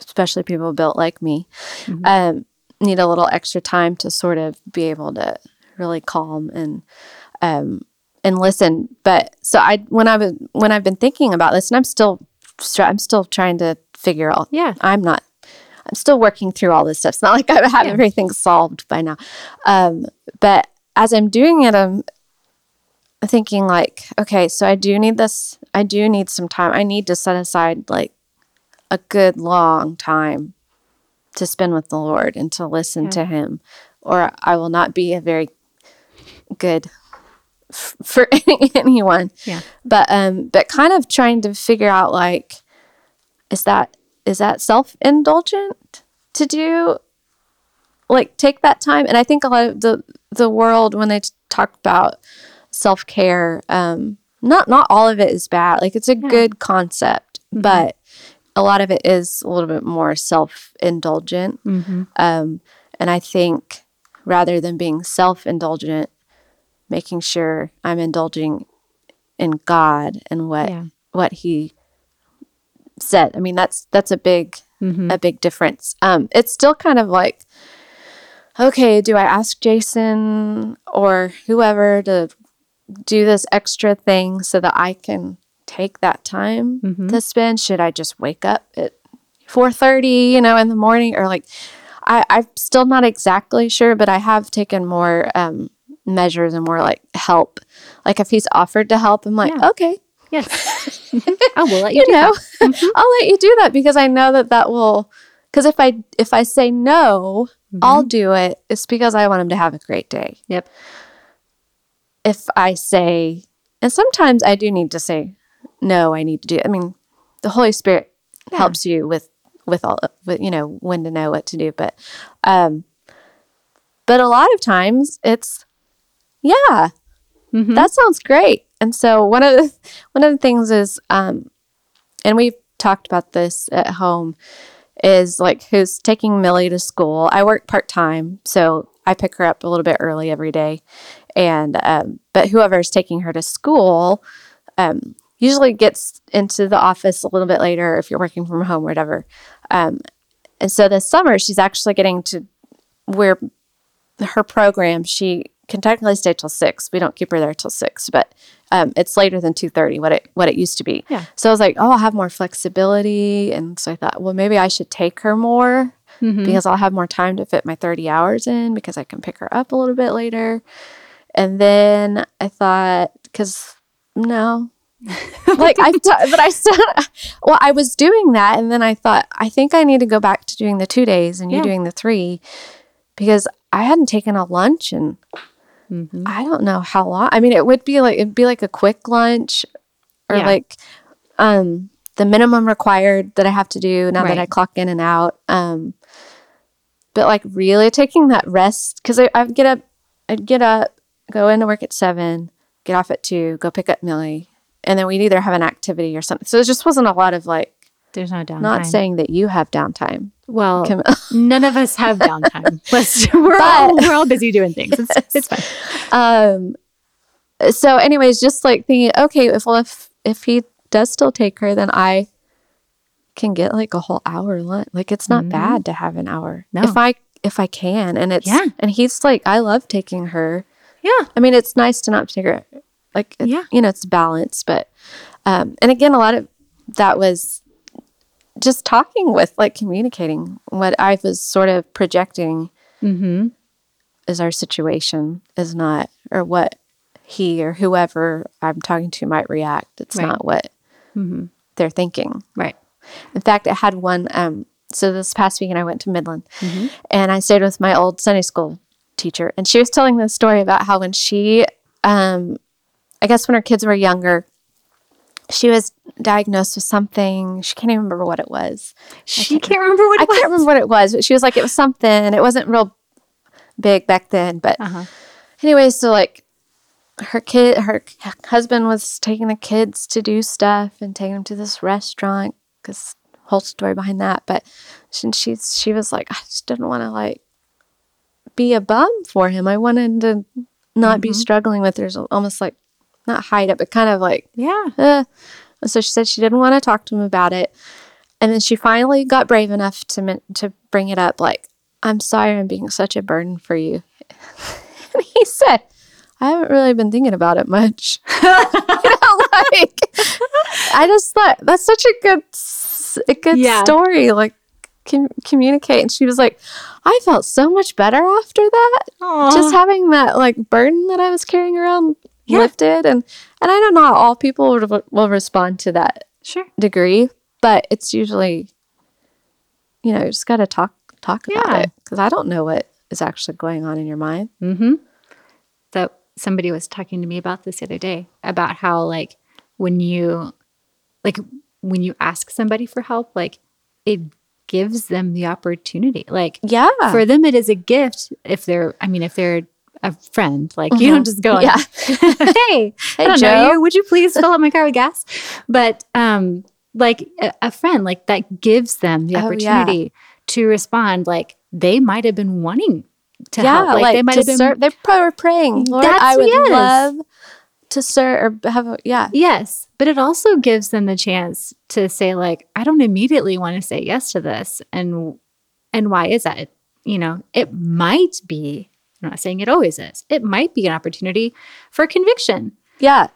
especially people built like me, need a little extra time to sort of be able to really calm and listen. But so when I've been thinking about this, and I'm still trying to figure out. Yeah, I'm still working through all this stuff. It's not like I have everything solved by now. But as I'm doing it, I'm thinking like, okay, so I do need this. I do need some time. I need to set aside like a good long time to spend with the Lord and to listen to Him, or I will not be a very good for anyone. Yeah. But kind of trying to figure out like, is that self-indulgent to do, like take that time? And I think a lot of the world, when they talk about self-care, not all of it is bad. Like it's a good concept, but a lot of it is a little bit more self-indulgent. And I think rather than being self-indulgent, making sure I'm indulging in God and what He said. I mean, that's a big difference. It's still kind of like, okay, do I ask Jason or whoever to do this extra thing so that I can take that time to spend? Should I just wake up at 4:30, you know, in the morning? Or like, I'm still not exactly sure, but I have taken more measures and more like help. Like if He's offered to help, I'm like, okay. Yes. I will let you, you do know, that. I'll let you do that, because I know that will, because if I say no, I'll do it. It's because I want him to have a great day. Yep. If I say, and sometimes I do need to say, no, I need to do it. I mean, the Holy Spirit helps you with you know, when to know what to do. But a lot of times it's, that sounds great. And so one of the things is, and we've talked about this at home, is like who's taking Millie to school. I work part-time, so I pick her up a little bit early every day. And but whoever's taking her to school usually gets into the office a little bit later if you're working from home or whatever. And so this summer, she's actually getting to where her program, she can technically stay till 6. We don't keep her there till 6, but it's later than 2:30, what it used to be. Yeah. So I was like, oh, I'll have more flexibility. And so I thought, well, maybe I should take her more because I'll have more time to fit my 30 hours in, because I can pick her up a little bit later. And then I thought, because no, like but I still, well, I was doing that. And then I thought, I think I need to go back to doing the 2 days and you doing the 3, because I hadn't taken a lunch and I don't know how long. I mean, it'd be like a quick lunch, or like the minimum required that I have to do now that I clock in and out. But like really taking that rest, because I'd get up, go into work at 7, get off at 2, go pick up Millie, and then we'd either have an activity or something. So it just wasn't a lot of like. There's no downtime. Not saying that you have downtime. Well, none of us have downtime. We're all busy doing things. Yes. It's fine. So anyways, just like thinking, okay, if he does still take her, then I can get like a whole hour lunch. Like it's not bad to have an hour. No. If I can. And it's and he's like, I love taking her. Yeah. I mean, it's nice to not take her, like you know, it's balance, but and again, a lot of that was just talking with, like communicating what I was sort of projecting is our situation is not, or what he or whoever I'm talking to might react. It's not what they're thinking. Right. In fact, I had one, so this past weekend I went to Midland and I stayed with my old Sunday school teacher, and she was telling this story about how when she, I guess when her kids were younger, she was diagnosed with something. She can't even remember what it was. I can't remember what it was, but she was like, it was something. It wasn't real big back then, but anyway, so like her husband was taking the kids to do stuff and taking them to this restaurant, because whole story behind that. But she was like, I just didn't want to like be a bum for him. I wanted to not be struggling with there's almost like not hide it, but kind of like, So she said she didn't want to talk to him about it. And then she finally got brave enough to bring it up. Like, I'm sorry I'm being such a burden for you. And he said, I haven't really been thinking about it much. I just thought that's such a good story. Like, communicate. And she was like, I felt so much better after that. Aww. Just having that like burden that I was carrying around lifted. And I don't know how all people will respond to that degree, but it's usually, you know, you just got to talk about it, because I don't know what is actually going on in your mind. Mm-hmm. So somebody was talking to me about this the other day, about how like when you ask somebody for help, like it gives them the opportunity. Like, for them, it is a gift. If they're a friend, like you don't just go, hey, I don't know you. Would you please fill up my car with gas? But like a friend, like that gives them the opportunity to respond. Like they might have been wanting to help. Like they might have been. They probably were praying, Lord, I would love to serve or have. Yes. But it also gives them the chance to say, like, I don't immediately want to say yes to this. And why is that? You know, it might be, I'm not saying it always is, it might be an opportunity for conviction. Yeah.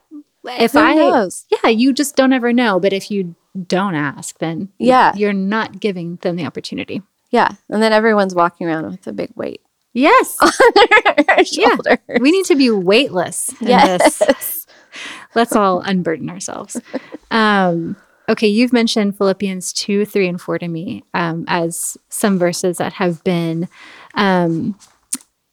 Who knows? Yeah, you just don't ever know. But if you don't ask, then you're not giving them the opportunity. Yeah. And then everyone's walking around with a big weight. Yes. On their shoulders. Yeah. We need to be weightless in this. Let's all unburden ourselves. Okay, you've mentioned Philippians 2, 3, and 4 to me as some verses that have been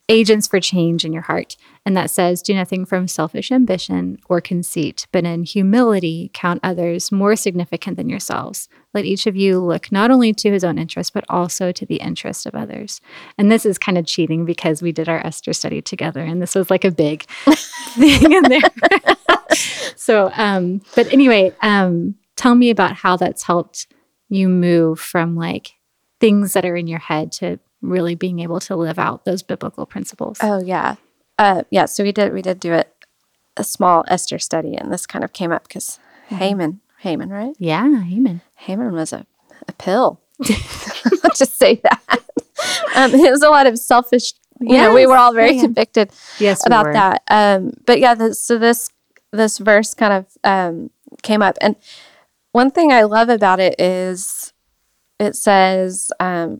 agents for change in your heart. And that says, do nothing from selfish ambition or conceit, but in humility count others more significant than yourselves. Let each of you look not only to his own interest, but also to the interest of others. And this is kind of cheating because we did our Esther study together, and this was like a big thing in there. So, but anyway, tell me about how that's helped you move from like things that are in your head to really being able to live out those biblical principles. Oh yeah. So we did do a small Esther study, and this kind of came up because Haman, right? Yeah. Haman was a pill. I'll just say that. It was a lot of selfish, you know, we were all very convicted about that. But yeah, so this verse kind of came up. And one thing I love about it is it says, you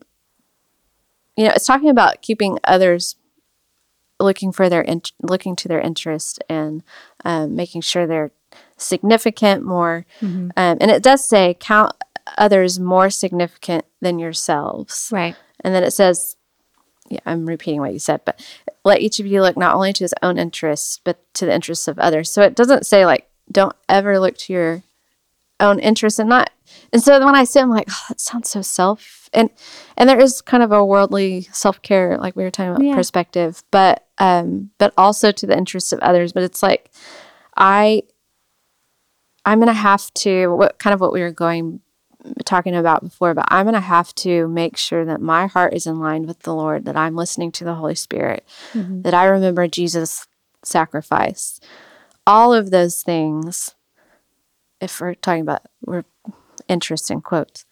know, it's talking about keeping others looking to their interest and making sure they're significant more. And it does say count others more significant than yourselves. Right. And then it says, yeah, I'm repeating what you said, but let each of you look not only to his own interests, but to the interests of others. So it doesn't say like, don't ever look to your own interests and not. And so when I say, I'm like, oh, that sounds so self. And there is kind of a worldly self-care, like we were talking about perspective, but also to the interests of others. But it's like, I'm going to have to, what we were talking about before, but I'm going to have to make sure that my heart is in line with the Lord, that I'm listening to the Holy Spirit, that I remember Jesus' sacrifice. All of those things, if we're talking about, we're interest in quotes,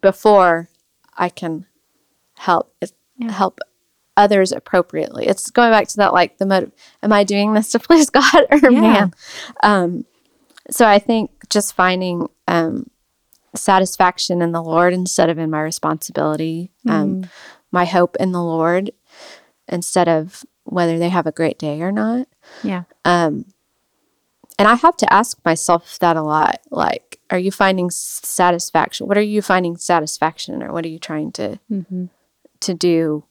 before I can help others appropriately. It's going back to that, like the motive, am I doing this to please God or man? So I think just finding satisfaction in the Lord instead of in my responsibility, my hope in the Lord instead of whether they have a great day or not. Yeah. And I have to ask myself that a lot. Like, are you finding satisfaction? What are you finding satisfaction in, or what are you trying to do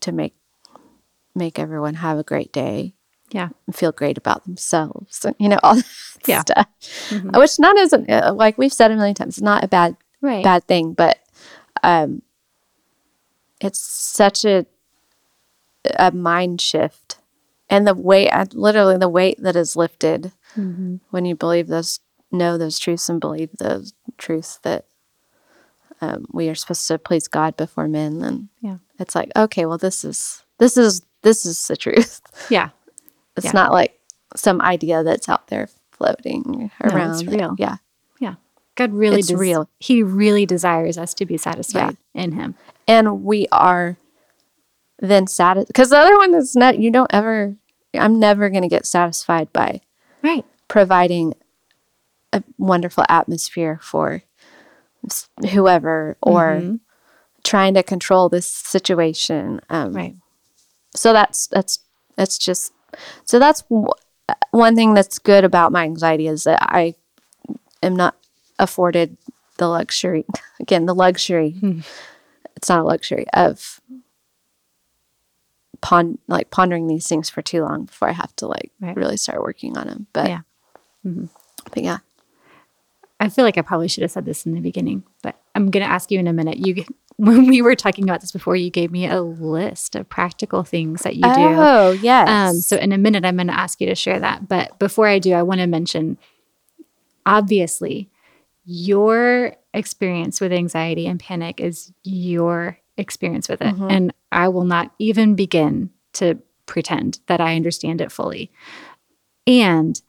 to make everyone have a great day? Yeah. And feel great about themselves and, all that stuff. Mm-hmm. Which not isn't, like we've said a million times, it's not a bad thing, but it's such a mind shift. And the weight that is lifted when you believe those truths and believe those truths that we are supposed to please God before men. Then it's like, okay, well, this is the truth. Yeah. It's not like some idea that's out there floating around. It's real. Yeah. Yeah. God really is real. He really desires us to be satisfied in him. And we are then satisfied. Because the other one is not, I'm never going to get satisfied by providing a wonderful atmosphere for whoever or trying to control this situation. So that's just, so that's one thing that's good about my anxiety is that I am not afforded the luxury. Again, the luxury. It's not a luxury of pondering these things for too long before I have to really start working on them. But but I feel like I probably should have said this in the beginning, but I'm going to ask you in a minute. When we were talking about this before, you gave me a list of practical things that you do. Oh, yes. So in a minute, I'm going to ask you to share that. But before I do, I want to mention, obviously, your experience with anxiety and panic is your experience with it. Mm-hmm. And I will not even begin to pretend that I understand it fully. And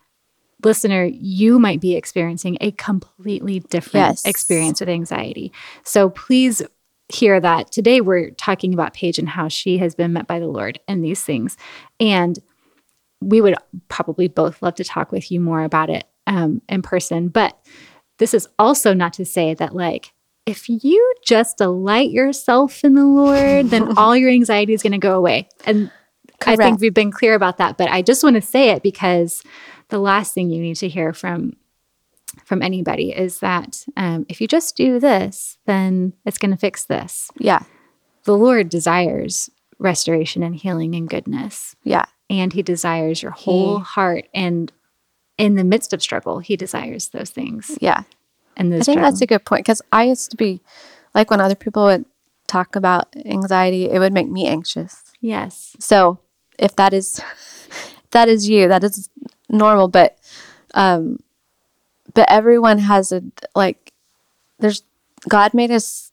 listener, you might be experiencing a completely different experience with anxiety. So please hear that today we're talking about Paige and how she has been met by the Lord and these things. And we would probably both love to talk with you more about it in person. But this is also not to say that if you just delight yourself in the Lord, then all your anxiety is going to go away. And correct. I think we've been clear about that. But I just want to say it because the last thing you need to hear from anybody is that if you just do this, then it's going to fix this. Yeah. The Lord desires restoration and healing and goodness. Yeah. And he desires your whole heart. And in the midst of struggle, he desires those things. Yeah. And I think that's a good point, because I used to be, when other people would talk about anxiety, it would make me anxious. Yes. So if that is you, that is normal, but everyone has God made us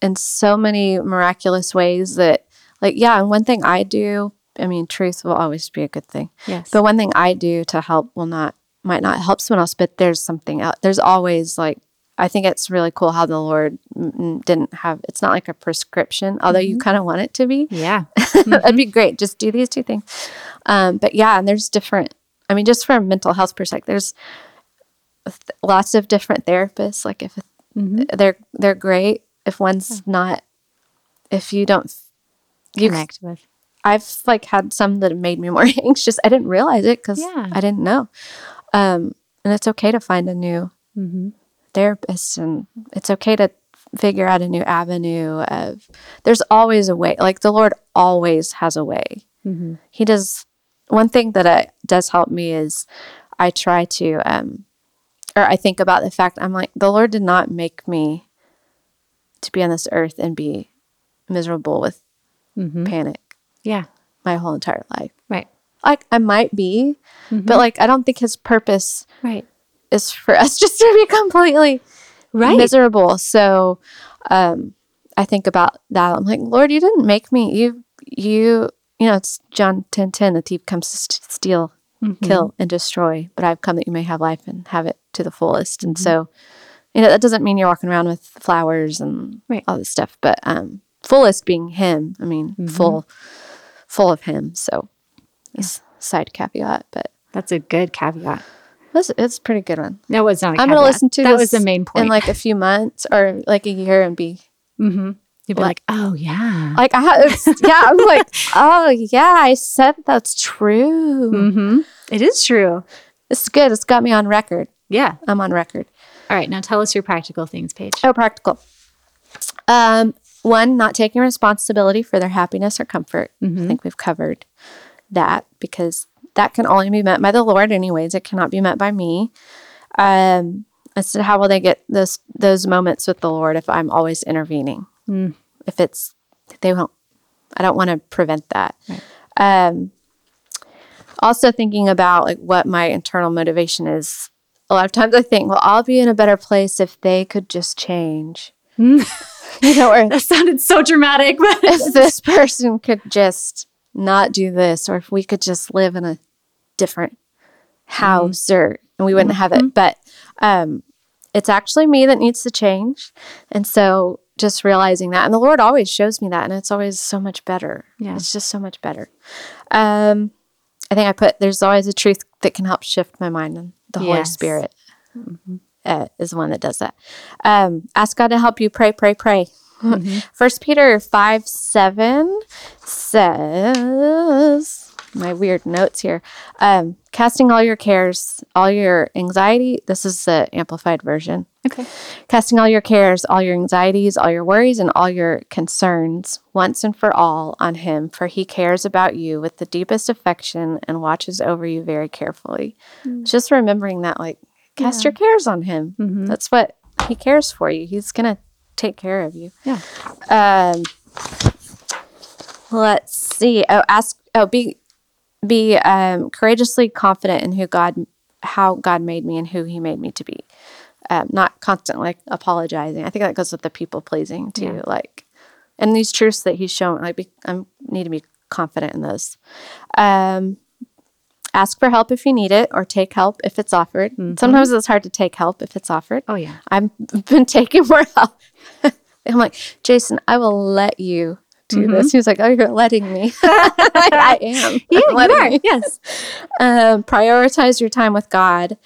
in so many miraculous ways that and one thing I do, I mean, truth will always be a good thing. Yes. But one thing I do to help might not help someone else, but there's something else. There's always I think it's really cool how the Lord didn't have, it's not like a prescription, although you kind of want it to be. Yeah. That'd be great. Just do these two things. And there's different, I mean, just from a mental health perspective, there's lots of different therapists. If they're great, if one's not, if you don't connect with. I've had some that made me more anxious. I didn't realize it because I didn't know. And it's okay to find a new therapist, and it's okay to figure out a new avenue of, there's always a way. The Lord always has a way. He does. One thing that does help me is I try to, or I think about the fact I'm the Lord did not make me to be on this earth and be miserable with panic. Yeah. My whole entire life. Right. I might be, but I don't think his purpose is for us just to be completely miserable. So I think about that. I'm Lord, you didn't make me. You it's John 10:10, the thief comes to steal, kill, and destroy, but I've come that you may have life and have it to the fullest. And so, that doesn't mean you're walking around with flowers and all this stuff, but fullest being him. I mean, full of him. So side caveat, but that's a good caveat. It's a pretty good one. No, it's not a caveat. I'm going to listen to that. That was the main point. In a few months or a year and be You'd be like, oh, yeah. Like, yeah, I'm like, oh, yeah, I said that's true. Mm-hmm. It is true. It's good. It's got me on record. Yeah. I'm on record. All right. Now tell us your practical things, Paige. Oh, practical. One, not taking responsibility for their happiness or comfort. Mm-hmm. I think we've covered that because that can only be met by the Lord anyways. It cannot be met by me. As to how will they get those moments with the Lord if I'm always intervening? Mm. If it's, they won't, I don't want to prevent that. Right. Also thinking about like what my internal motivation is. A lot of times I think, well, I'll be in a better place if they could just change. Mm. You know, or that sounded so dramatic. But if this person could just not do this, or if we could just live in a different house, or and we wouldn't have it. But it's actually me that needs to change. And so just realizing that. And the Lord always shows me that. And it's always so much better. Yeah. It's just so much better. I think I put, there's always a truth that can help shift my mind. And the Holy Spirit is the one that does that. Ask God to help you pray. Mm-hmm. 1 Peter 5:7 says... my weird notes here. Casting all your cares, all your anxiety. This is the amplified version. Okay. Casting all your cares, all your anxieties, all your worries, and all your concerns once and for all on him, for he cares about you with the deepest affection and watches over you very carefully. Mm. Just remembering that, like, cast your cares on him. Mm-hmm. That's what he cares for you. He's going to take care of you. Yeah. Let's see. Be courageously confident in how God made me and who he made me to be. Not constantly like, apologizing. I think that goes with the people pleasing too. Yeah. Like, and these truths that he's shown, like, I need to be confident in those. Ask for help if you need it, or take help if it's offered. Mm-hmm. Sometimes it's hard to take help if it's offered. Oh yeah, I've been taking more help. I'm like, Jason, I will let you do this. He was like, oh, you're letting me. I am. Yeah, you are. Yes. Prioritize your time with God.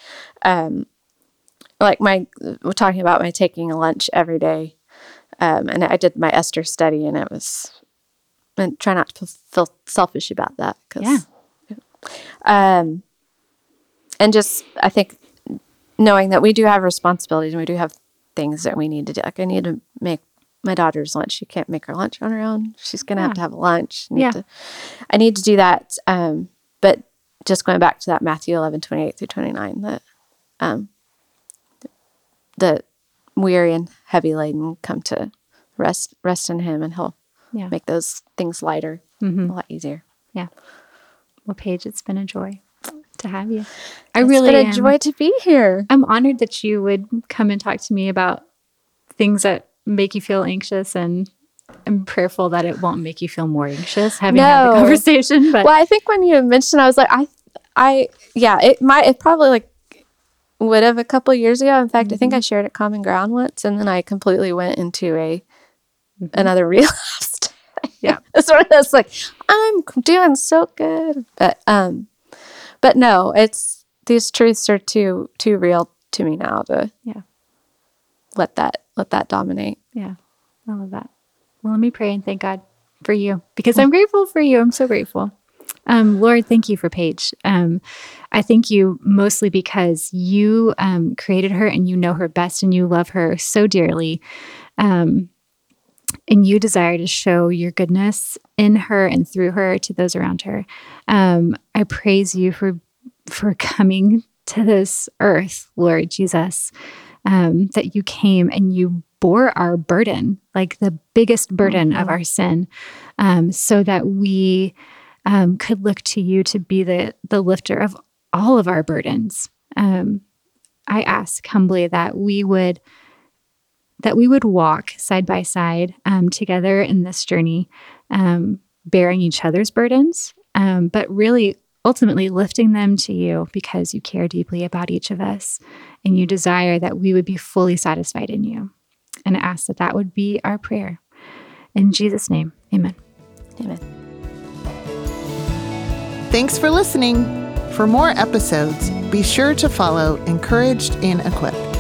We're talking about my taking a lunch every day. And I did my Esther study, and it was, and try not to feel selfish about that. And just, I think, knowing that we do have responsibilities and we do have things that we need to do. Like, I need to make my daughter's lunch. She can't make her lunch on her own. She's going to have to have lunch. I need to do that. But just going back to that Matthew 11:28-29, that the weary and heavy laden come to rest in him, and he'll make those things lighter, a lot easier. Yeah. Well, Paige, it's been a joy to have you. It's been a joy to be here. I'm honored that you would come and talk to me about things that make you feel anxious, and I'm prayerful that it won't make you feel more anxious having had the conversation. But. Well, I think when you mentioned, I was like, it probably like would have a couple of years ago. In fact, I think I shared at Common Ground once, and then I completely went into another relapse. Yeah. It's one of those like, I'm doing so good. But no, it's, these truths are too real to me now to let that dominate. Yeah. I love that. Well, let me pray and thank God for you, because I'm grateful for you. I'm so grateful. Lord, thank you for Paige. I thank you mostly because you created her, and you know her best, and you love her so dearly. And you desire to show your goodness in her and through her to those around her. I praise you for coming to this earth, Lord Jesus. That you came and you bore our burden, like the biggest burden of our sin, so that we could look to you to be the lifter of all of our burdens. I ask humbly that we would walk side by side together in this journey, bearing each other's burdens, but really ultimately lifting them to you, because you care deeply about each of us, and you desire that we would be fully satisfied in you. And I ask that would be our prayer. In Jesus' name, amen. Amen. Thanks for listening. For more episodes, be sure to follow Encouraged and Equipped.